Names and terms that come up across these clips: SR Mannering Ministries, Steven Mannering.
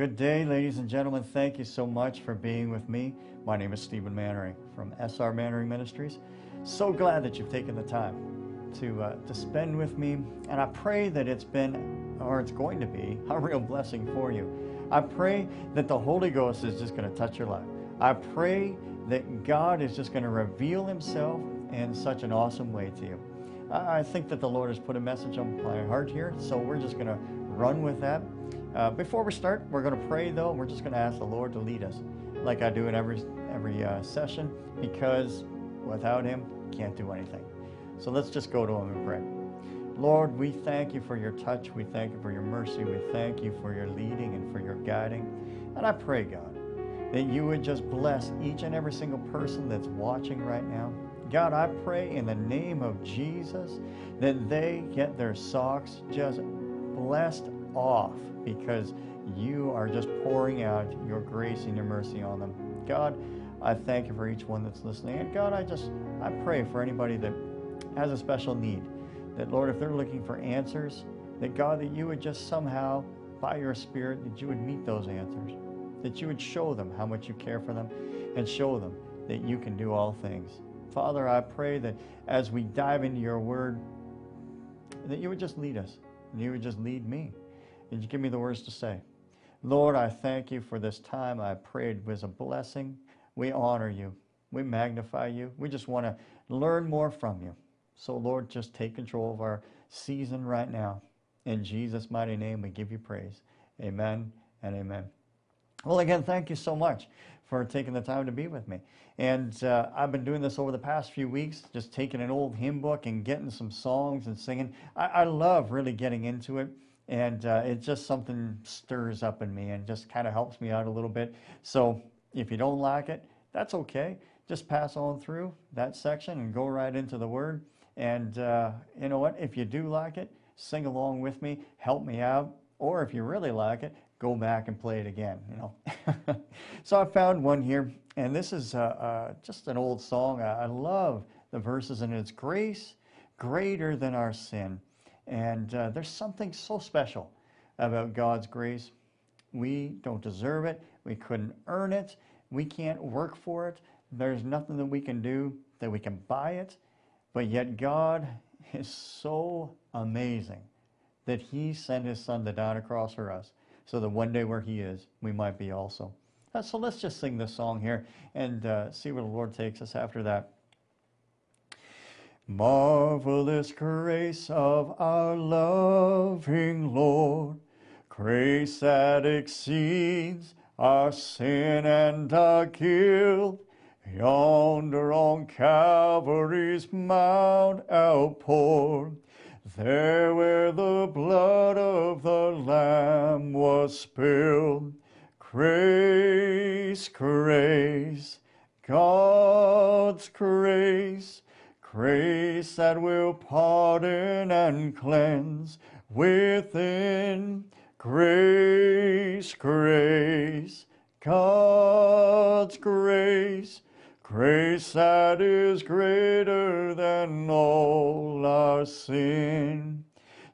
Good day, ladies and gentlemen. Thank you so much for being with me. My name is Steven Mannering from SR Mannering Ministries. So glad that you've taken the time to spend with me, and I pray that it's been, or it's going to be, a real blessing for you. I pray that the Holy Ghost is just going to touch your life. I pray that God is just going to reveal Himself in such an awesome way to you. I think that the Lord has put a message on my heart here, so we're just going to run with that. Before we start, we're going to pray, though. We're just going to ask the Lord to lead us, like I do in every session, because without Him, can't do anything. So let's just go to Him and pray. Lord, we thank You for Your touch. We thank You for Your mercy. We thank You for Your leading and for Your guiding. And I pray, God, that You would just bless each and every single person that's watching right now. God, I pray in the name of Jesus that they get their socks just blessed off, because You are just pouring out Your grace and Your mercy on them. God, I thank You for each one that's listening. And God, I pray for anybody that has a special need, that Lord, if they're looking for answers, that God, that You would just somehow, by Your Spirit, that You would meet those answers, that You would show them how much You care for them and show them that You can do all things. Father, I pray that as we dive into Your word, that You would just lead us and You would just lead me. And You give me the words to say. Lord, I thank You for this time. I pray it was a blessing. We honor You. We magnify You. We just want to learn more from You. So, Lord, just take control of our season right now. In Jesus' mighty name, we give You praise. Amen and amen. Well, again, thank you so much for taking the time to be with me. And I've been doing this over the past few weeks, just taking an old hymn book and getting some songs and singing. I love really getting into it. And it's just something stirs up in me and just kind of helps me out a little bit. So if you don't like it, that's okay. Just pass on through that section and go right into the Word. And you know what? If you do like it, sing along with me, help me out. Or if you really like it, go back and play it again, you know. So I found one here, and this is just an old song. I love the verses, and it's grace greater than our sin. And there's something so special about God's grace. We don't deserve it. We couldn't earn it. We can't work for it. There's nothing that we can do, that we can buy it. But yet God is so amazing that He sent His Son to die on a cross for us, so that one day where He is, we might be also. So let's just sing this song here and see where the Lord takes us after that. Marvelous grace of our loving Lord, grace that exceeds our sin and our guilt, yonder on Calvary's mount outpoured, there where the blood of the Lamb was spilled. Grace, grace, God's grace, grace that will pardon and cleanse within. Grace, grace, God's grace, grace that is greater than all our sin.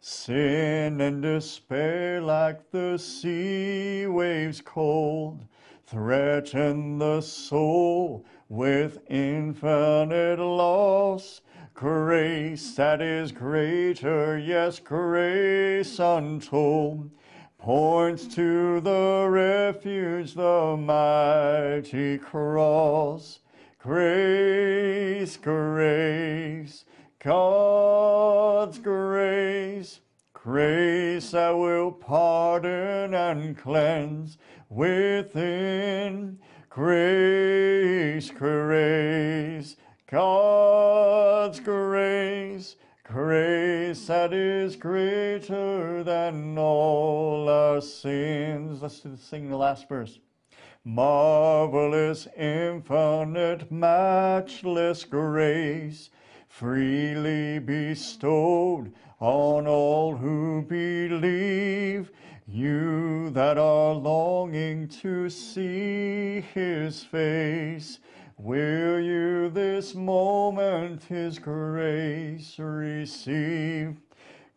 Sin and despair like the sea waves cold threaten the soul with infinite loss. Grace that is greater, yes, grace untold, points to the refuge, the mighty cross. Grace, grace, God's grace, grace that will pardon and cleanse within. Grace, grace, God's grace, grace that is greater than all our sins. Let's sing the last verse. Marvelous, infinite, matchless grace, freely bestowed on all who believe. You that are longing to see His face, will you this moment His grace receive?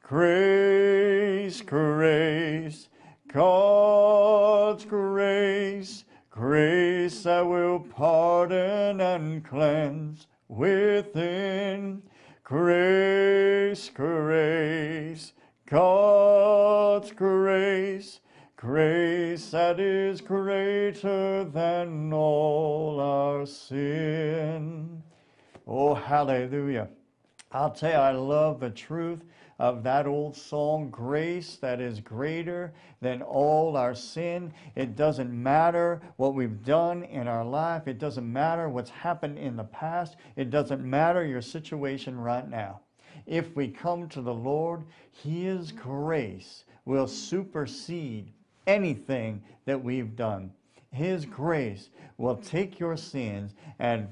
Grace, grace, God's grace, grace that will pardon and cleanse within. Grace, grace, God's grace, grace that is greater than all our sin. Oh, hallelujah. I'll tell you, I love the truth of that old song, grace that is greater than all our sin. It doesn't matter what we've done in our life. It doesn't matter what's happened in the past. It doesn't matter your situation right now. If we come to the Lord, His grace will supersede anything that we've done. His grace will take your sins and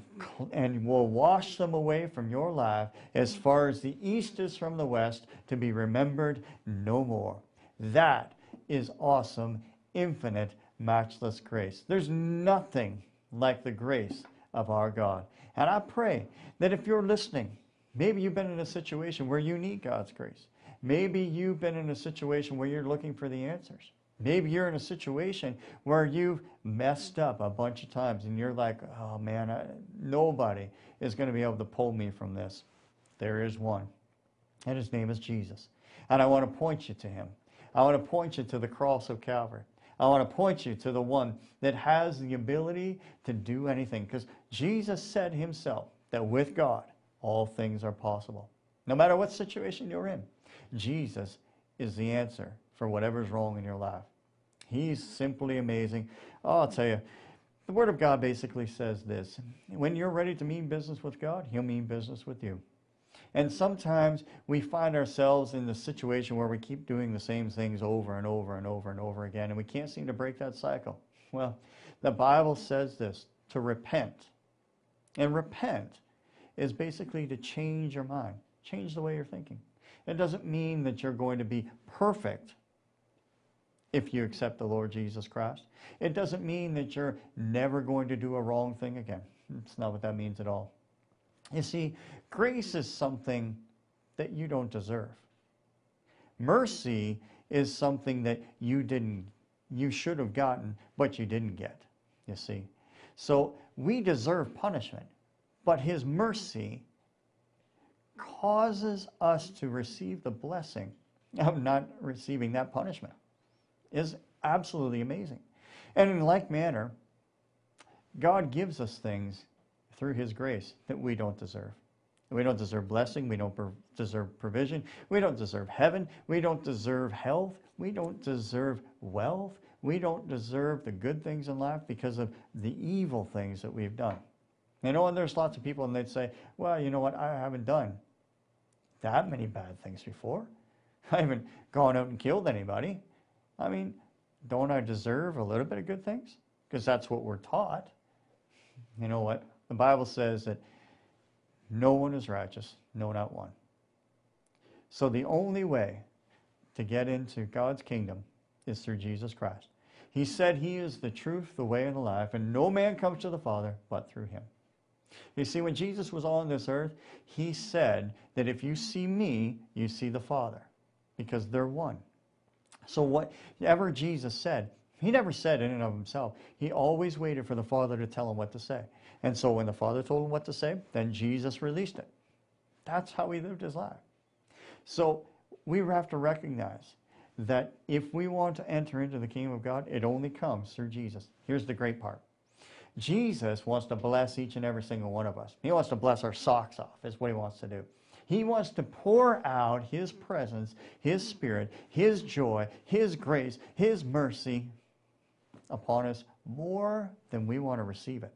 will wash them away from your life as far as the east is from the west, to be remembered no more. That is awesome, infinite, matchless grace. There's nothing like the grace of our God. And I pray that if you're listening, maybe you've been in a situation where you need God's grace. Maybe you've been in a situation where you're looking for the answers. Maybe you're in a situation where you've messed up a bunch of times and you're like, oh man, nobody is going to be able to pull me from this. There is one, and His name is Jesus. And I want to point you to Him. I want to point you to the cross of Calvary. I want to point you to the one that has the ability to do anything, because Jesus said Himself that with God, all things are possible. No matter what situation you're in, Jesus is the answer for whatever's wrong in your life. He's simply amazing. Oh, I'll tell you, the Word of God basically says this: when you're ready to mean business with God, He'll mean business with you. And sometimes we find ourselves in the situation where we keep doing the same things over and over and over and over again, and we can't seem to break that cycle. Well, the Bible says this, to repent. And repent is basically to change your mind, change the way you're thinking. It doesn't mean that you're going to be perfect if you accept the Lord Jesus Christ. It doesn't mean that you're never going to do a wrong thing again. It's not what that means at all. You see, grace is something that you don't deserve. Mercy is something that you should have gotten, but you didn't get, you see. So we deserve punishment, but His mercy causes us to receive the blessing of not receiving that punishment. Is absolutely amazing. And in like manner, God gives us things through His grace that we don't deserve. We don't deserve blessing. We don't deserve provision. We don't deserve heaven. We don't deserve health. We don't deserve wealth. We don't deserve the good things in life because of the evil things that we've done. You know, and there's lots of people, and they'd say, well, you know what, I haven't done that many bad things before. I haven't gone out and killed anybody. I mean, don't I deserve a little bit of good things? Because that's what we're taught. You know what? The Bible says that no one is righteous, no, not one. So the only way to get into God's kingdom is through Jesus Christ. He said He is the truth, the way, and the life, and no man comes to the Father but through Him. You see, when Jesus was on this earth, He said that if you see Me, you see the Father, because they're one. So whatever Jesus said, He never said in and of Himself. He always waited for the Father to tell Him what to say. And so when the Father told Him what to say, then Jesus released it. That's how He lived His life. So we have to recognize that if we want to enter into the kingdom of God, it only comes through Jesus. Here's the great part. Jesus wants to bless each and every single one of us. He wants to bless our socks off, is what He wants to do. He wants to pour out His presence, His Spirit, His joy, His grace, His mercy upon us more than we want to receive it.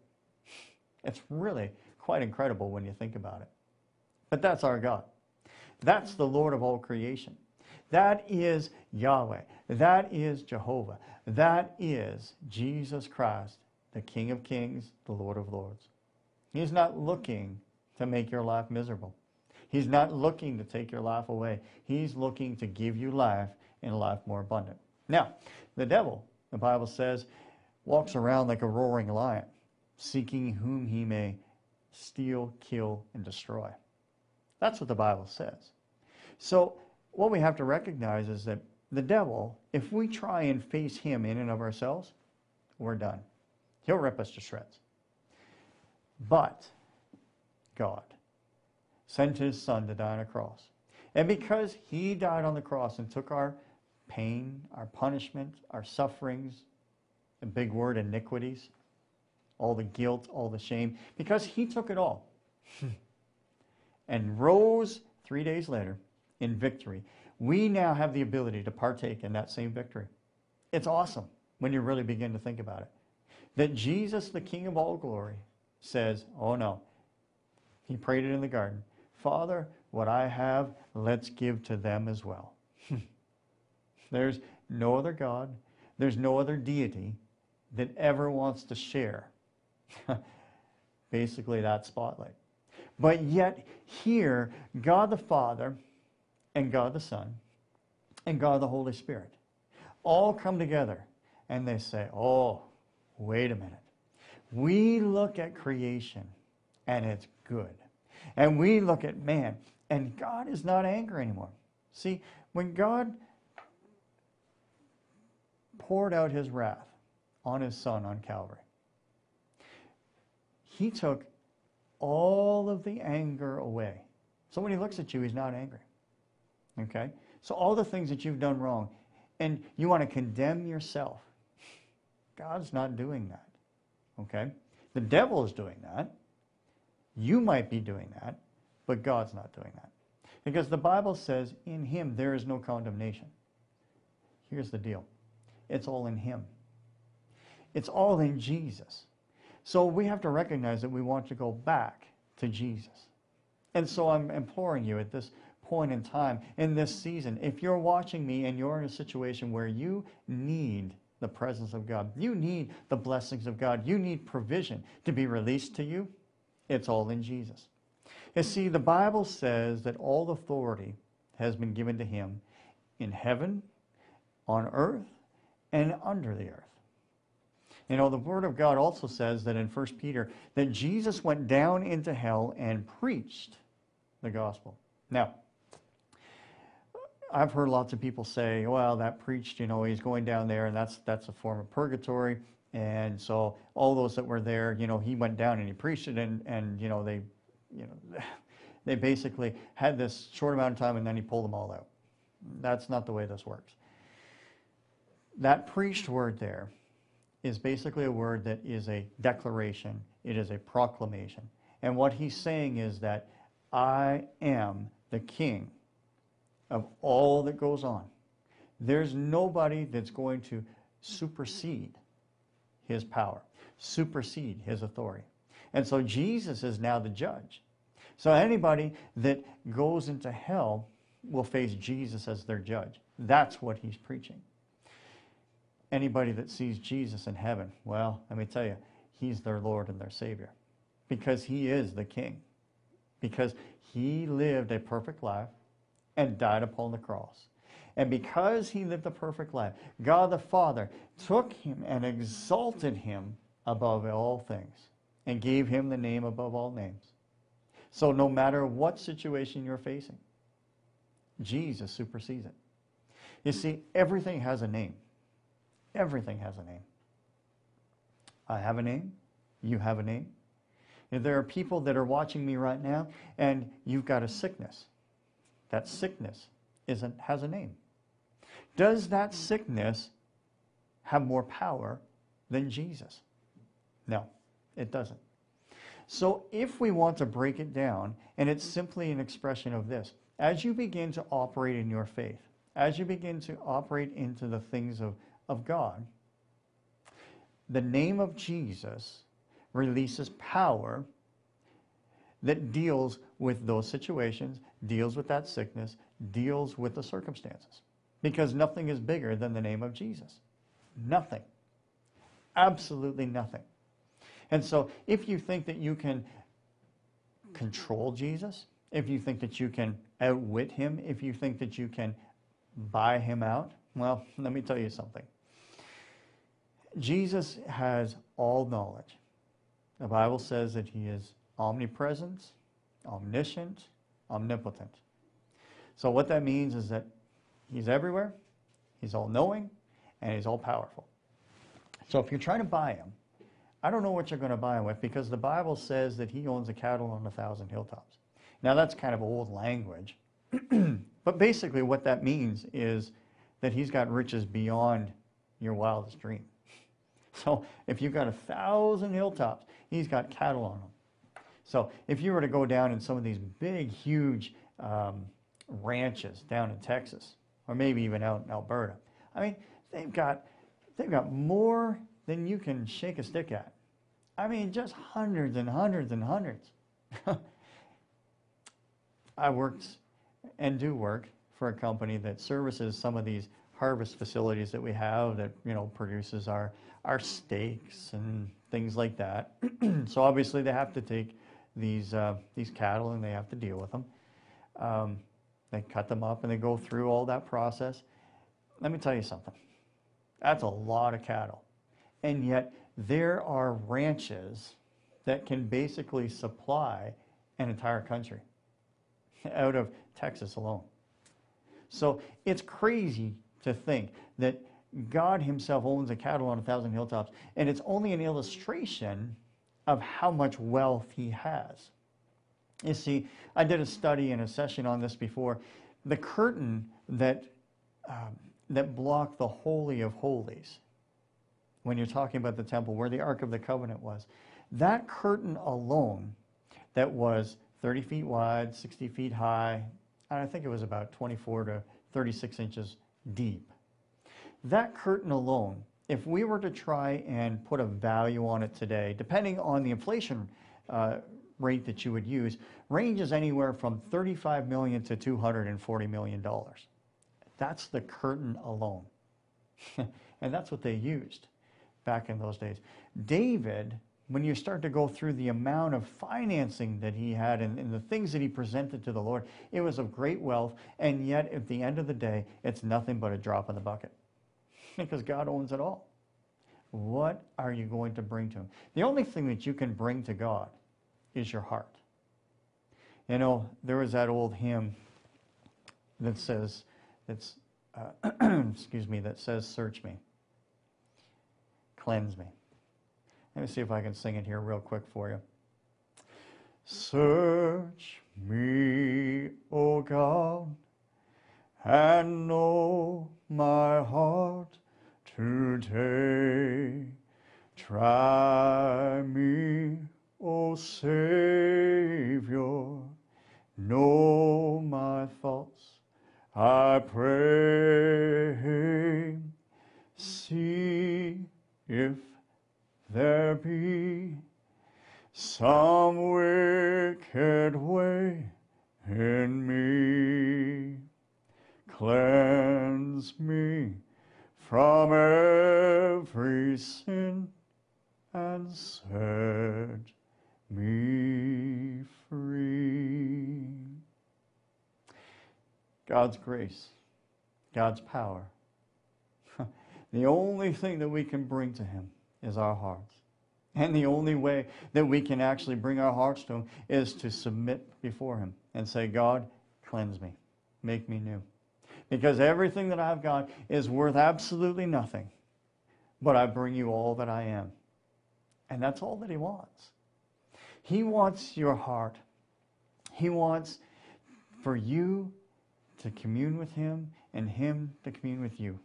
It's really quite incredible when you think about it. But that's our God. That's the Lord of all creation. That is Yahweh. That is Jehovah. That is Jesus Christ, the King of Kings, the Lord of Lords. He's not looking to make your life miserable. He's not looking to take your life away. He's looking to give you life, and life more abundant. Now, the devil, the Bible says, walks around like a roaring lion, seeking whom he may steal, kill, and destroy. That's what the Bible says. So what we have to recognize is that the devil, if we try and face him in and of ourselves, we're done. He'll rip us to shreds. But God sent his son to die on a cross. And because he died on the cross and took our pain, our punishment, our sufferings, the big word, iniquities, all the guilt, all the shame, because he took it all and rose 3 days later in victory, we now have the ability to partake in that same victory. It's awesome when you really begin to think about it. That Jesus, the King of all glory, says, oh no, he prayed it in the garden, Father, what I have, let's give to them as well. There's no other God, there's no other deity that ever wants to share basically that spotlight. But yet here, God the Father and God the Son and God the Holy Spirit all come together and they say, oh, wait a minute. We look at creation and it's good. And we look at man and God is not angry anymore. See, when God poured out his wrath on his son on Calvary, he took all of the anger away. So when he looks at you, he's not angry. Okay? So all the things that you've done wrong and you want to condemn yourself, God's not doing that. Okay? The devil is doing that. You might be doing that, but God's not doing that. Because the Bible says in him there is no condemnation. Here's the deal. It's all in him. It's all in Jesus. So we have to recognize that we want to go back to Jesus. And so I'm imploring you at this point in time, in this season, if you're watching me and you're in a situation where you need the presence of God, you need the blessings of God, you need provision to be released to you, it's all in Jesus. You see, the Bible says that all authority has been given to him in heaven, on earth, and under the earth. You know, the Word of God also says that in 1 Peter, that Jesus went down into hell and preached the gospel. Now, I've heard lots of people say, well, that preached, you know, he's going down there and that's a form of purgatory. And so all those that were there, you know, he went down and he preached it and you know, they basically had this short amount of time and then he pulled them all out. That's not the way this works. That preached word there is basically a word that is a declaration. It is a proclamation. And what he's saying is that I am the king of all that goes on. There's nobody that's going to supersede his power, supersede his authority. And so Jesus is now the judge. So anybody that goes into hell will face Jesus as their judge. That's what he's preaching. Anybody that sees Jesus in heaven, well, let me tell you, he's their Lord and their Savior because he is the King, because he lived a perfect life and died upon the cross. And because he lived a perfect life, God the Father took him and exalted him above all things and gave him the name above all names. So no matter what situation you're facing, Jesus supersedes it. You see, everything has a name. Everything has a name. I have a name. You have a name. If there are people that are watching me right now and you've got a sickness. That sickness has a name. Does that sickness have more power than Jesus? No, it doesn't. So if we want to break it down, and it's simply an expression of this, as you begin to operate in your faith, as you begin to operate into the things of God, the name of Jesus releases power that deals with those situations, deals with that sickness, deals with the circumstances. Because nothing is bigger than the name of Jesus. Nothing. Absolutely nothing. And so if you think that you can control Jesus, if you think that you can outwit him, if you think that you can buy him out, well, let me tell you something. Jesus has all knowledge. The Bible says that he is omnipresent, omniscient, omnipotent. So what that means is that he's everywhere He's all-knowing, and he's all-powerful. So if you're trying to buy him, I don't know what you're going to buy him with, because the Bible says that he owns the cattle on 1,000 hilltops. Now, that's kind of old language, but basically what that means is that he's got riches beyond your wildest dream. So if you've got 1,000 hilltops, he's got cattle on them. So if you were to go down in some of these big, huge ranches down in Texas, or maybe even out in Alberta, I mean, they've got more than you can shake a stick at. I mean, just hundreds and hundreds and hundreds. I worked and do work for a company that services some of these harvest facilities that we have that, you know, produces our steaks and things like that. So obviously they have to take these cattle and they have to deal with them. They cut them up and they go through all that process. Let me tell you something. That's a lot of cattle. And yet there are ranches that can basically supply an entire country out of Texas alone. So it's crazy to think that God himself owns the cattle on 1,000 hilltops, and it's only an illustration of how much wealth he has. You see, I did a study and a session on this before. The curtain that blocked the Holy of Holies, when you're talking about the temple, where the Ark of the Covenant was, that curtain alone that was 30 feet wide, 60 feet high, and I think it was about 24 to 36 inches deep. That curtain alone, if we were to try and put a value on it today, depending on the inflation rate that you would use, ranges anywhere from $35 million to $240 million. That's the curtain alone. And that's what they used back in those days. David, when you start to go through the amount of financing that he had and the things that he presented to the Lord, it was of great wealth, and yet at the end of the day, it's nothing but a drop in the bucket because God owns it all. What are you going to bring to him? The only thing that you can bring to God is your heart. You know, there was that old hymn that says, that says, "Search me, cleanse me." Let me see if I can sing it here real quick for you. Search me, O God, and know my heart today. Try me, O Savior, know my faults, I pray. See if there be some wicked way in me. Cleanse me from every sin and set me free. God's grace, God's power. The only thing that we can bring to him is our hearts. And the only way that we can actually bring our hearts to him is to submit before him and say, God, cleanse me, make me new. Because everything that I've got is worth absolutely nothing, but I bring you all that I am. And that's all that he wants. He wants your heart. He wants for you to commune with him and him to commune with you.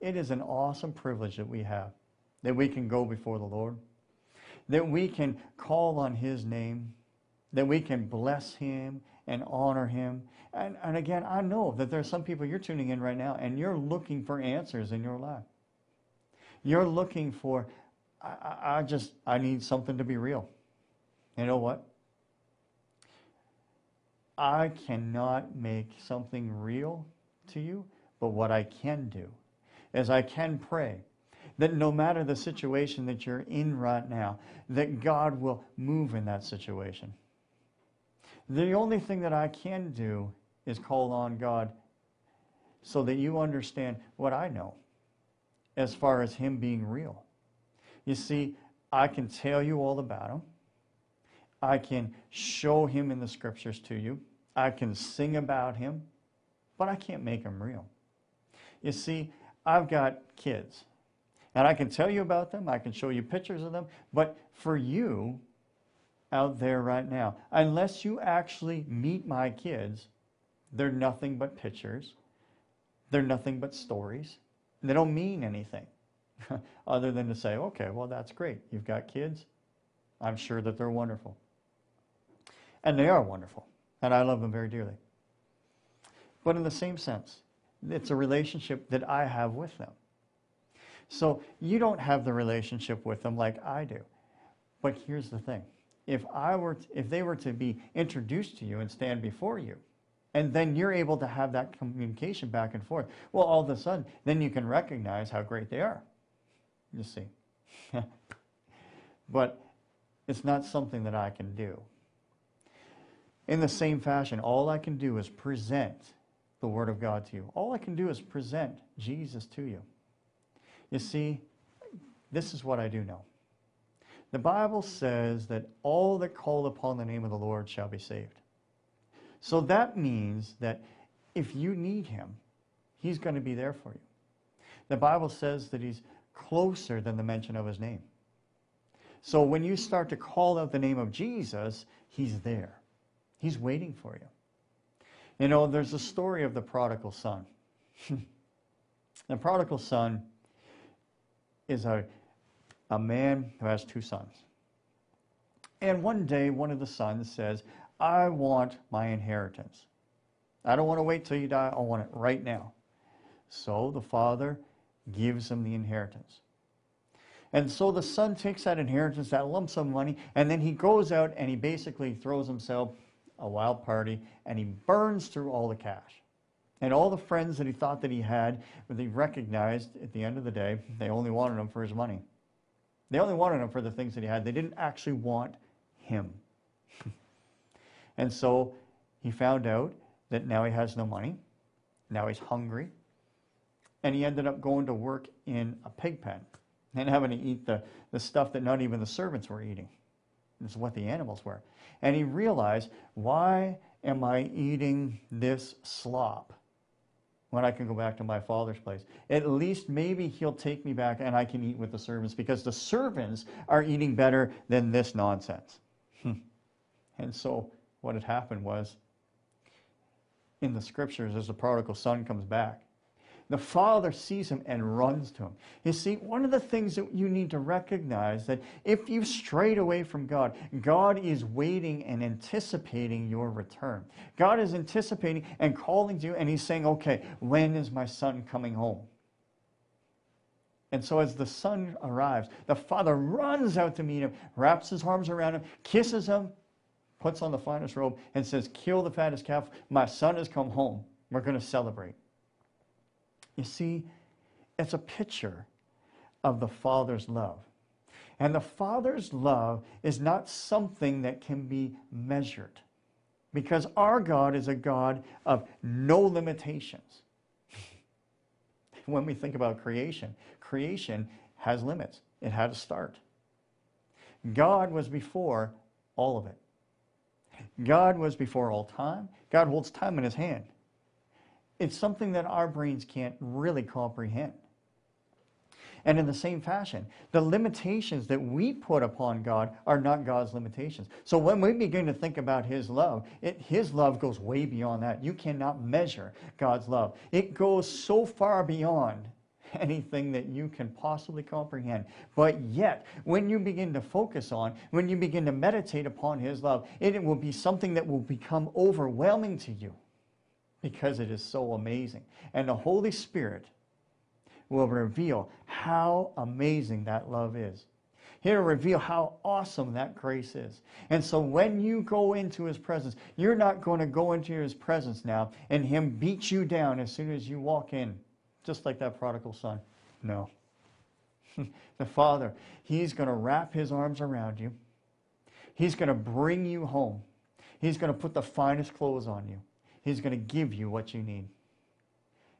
It is an awesome privilege that we have, that we can go before the Lord, that we can call on his name, that we can bless him and honor him. And again, I know that there are some people, you're tuning in right now and you're looking for answers in your life. You're looking for, I need something to be real. You know what? I cannot make something real to you, but what I can do is I can pray that no matter the situation that you're in right now, that God will move in that situation. The only thing that I can do is call on God so that you understand what I know as far as him being real. You see, I can tell you all about him. I can show him in the scriptures to you. I can sing about him, but I can't make him real. You see, I've got kids, and I can tell you about them, I can show you pictures of them, but for you out there right now, unless you actually meet my kids, they're nothing but pictures, they're nothing but stories, they don't mean anything other than to say, okay, well, that's great, you've got kids, I'm sure that they're wonderful. And they are wonderful, and I love them very dearly. But in the same sense, it's a relationship that I have with them. So you don't have the relationship with them like I do. But here's the thing. If they were to be introduced to you and stand before you, and then you're able to have that communication back and forth, well, all of a sudden, then you can recognize how great they are. You see. But it's not something that I can do. In the same fashion, all I can do is present the Word of God to you. All I can do is present Jesus to you. You see, this is what I do know. The Bible says that all that call upon the name of the Lord shall be saved. So that means that if you need Him, He's going to be there for you. The Bible says that He's closer than the mention of His name. So when you start to call out the name of Jesus, He's there. He's waiting for you. You know, there's a story of the prodigal son. The prodigal son is a man who has two sons. And one day, one of the sons says, I want my inheritance. I don't want to wait till you die. I want it right now. So the father gives him the inheritance. And so the son takes that inheritance, that lump sum of money, and then he goes out and he basically throws himself a wild party, and he burns through all the cash. And all the friends that he thought that he had, that he recognized at the end of the day, they only wanted him for his money. They only wanted him for the things that he had. They didn't actually want him. And so he found out that now he has no money. Now he's hungry. And he ended up going to work in a pig pen and having to eat the stuff that not even the servants were eating. It's what the animals were. And he realized, why am I eating this slop when I can go back to my father's place? At least maybe he'll take me back and I can eat with the servants, because the servants are eating better than this nonsense. And so what had happened was, in the scriptures, as the prodigal son comes back, the father sees him and runs to him. You see, one of the things that you need to recognize, that if you've strayed away from God, God is waiting and anticipating your return. God is anticipating and calling to you, and He's saying, okay, when is my son coming home? And so as the son arrives, the father runs out to meet him, wraps his arms around him, kisses him, puts on the finest robe, and says, kill the fattest calf, my son has come home. We're going to celebrate. You see, it's a picture of the Father's love. And the Father's love is not something that can be measured, because our God is a God of no limitations. When we think about creation, creation has limits. It had a start. God was before all of it. God was before all time. God holds time in His hand. It's something that our brains can't really comprehend. And in the same fashion, the limitations that we put upon God are not God's limitations. So when we begin to think about His love, His love goes way beyond that. You cannot measure God's love. It goes so far beyond anything that you can possibly comprehend. But yet, when you begin to focus on, when you begin to meditate upon His love, it will be something that will become overwhelming to you, because it is so amazing. And the Holy Spirit will reveal how amazing that love is. He'll reveal how awesome that grace is. And so when you go into His presence, you're not going to go into His presence now and Him beat you down as soon as you walk in, just like that prodigal son. No. The Father, He's going to wrap His arms around you. He's going to bring you home. He's going to put the finest clothes on you. He's going to give you what you need.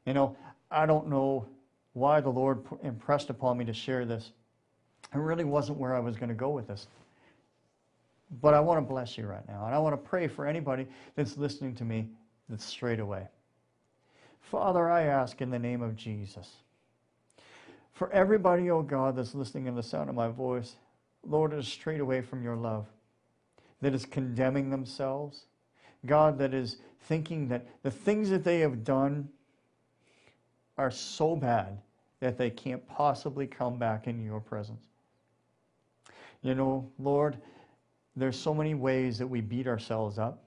You know, I don't know why the Lord impressed upon me to share this. It really wasn't where I was going to go with this. But I want to bless you right now. And I want to pray for anybody that's listening to me that's strayed away. Father, I ask in the name of Jesus, for everybody, oh God, that's listening in the sound of my voice, Lord, is strayed away from your love, that is condemning themselves, God, that is thinking that the things that they have done are so bad that they can't possibly come back into your presence. You know, Lord, there's so many ways that we beat ourselves up,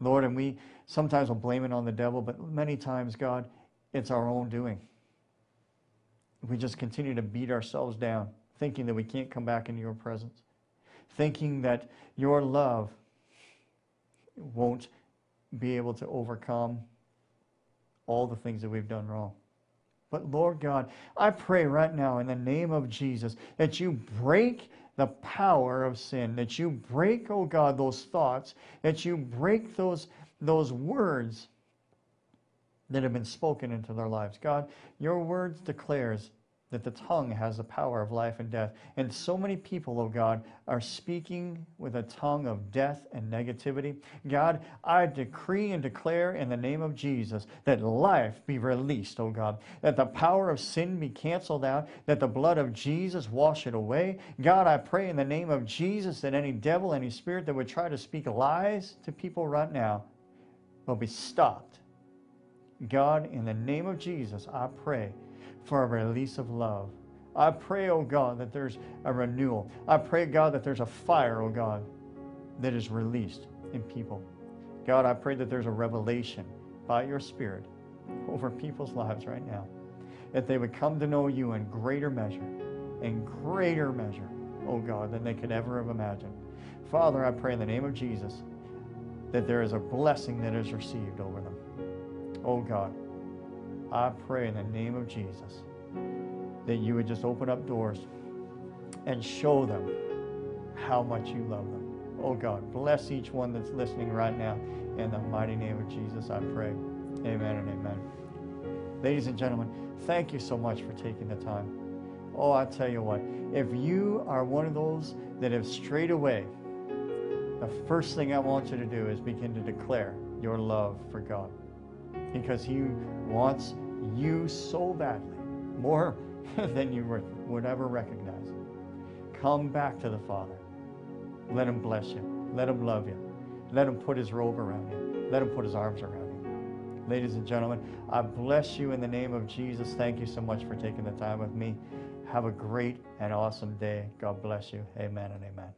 Lord, and we sometimes will blame it on the devil, but many times, God, it's our own doing. We just continue to beat ourselves down, thinking that we can't come back into your presence, thinking that your love won't be able to overcome all the things that we've done wrong. But Lord God, I pray right now in the name of Jesus that you break the power of sin, that you break, oh God, those thoughts, that you break those words that have been spoken into their lives. God, your word declares that the tongue has the power of life and death. And so many people, oh God, are speaking with a tongue of death and negativity. God, I decree and declare in the name of Jesus that life be released, oh God, that the power of sin be canceled out, that the blood of Jesus wash it away. God, I pray in the name of Jesus that any devil, any spirit that would try to speak lies to people right now will be stopped. God, in the name of Jesus, I pray for a release of love. I pray, oh God, that there's a renewal. I pray, God, that there's a fire, oh God, that is released in people. God, I pray that there's a revelation by your Spirit over people's lives right now, that they would come to know you in greater measure, oh God, than they could ever have imagined. Father, I pray in the name of Jesus that there is a blessing that is received over them. Oh God, I pray in the name of Jesus that you would just open up doors and show them how much you love them. Oh God, bless each one that's listening right now. In the mighty name of Jesus, I pray. Amen and amen. Ladies and gentlemen, thank you so much for taking the time. Oh, I tell you what, if you are one of those that have strayed away, the first thing I want you to do is begin to declare your love for God, because he wants you so badly, more than you would ever recognize. Come back to the Father. Let him bless you. Let him love you. Let him put his robe around you. Let him put his arms around you. Ladies and gentlemen, I bless you in the name of Jesus. Thank you so much for taking the time with me. Have a great and awesome day. God bless you. Amen and amen.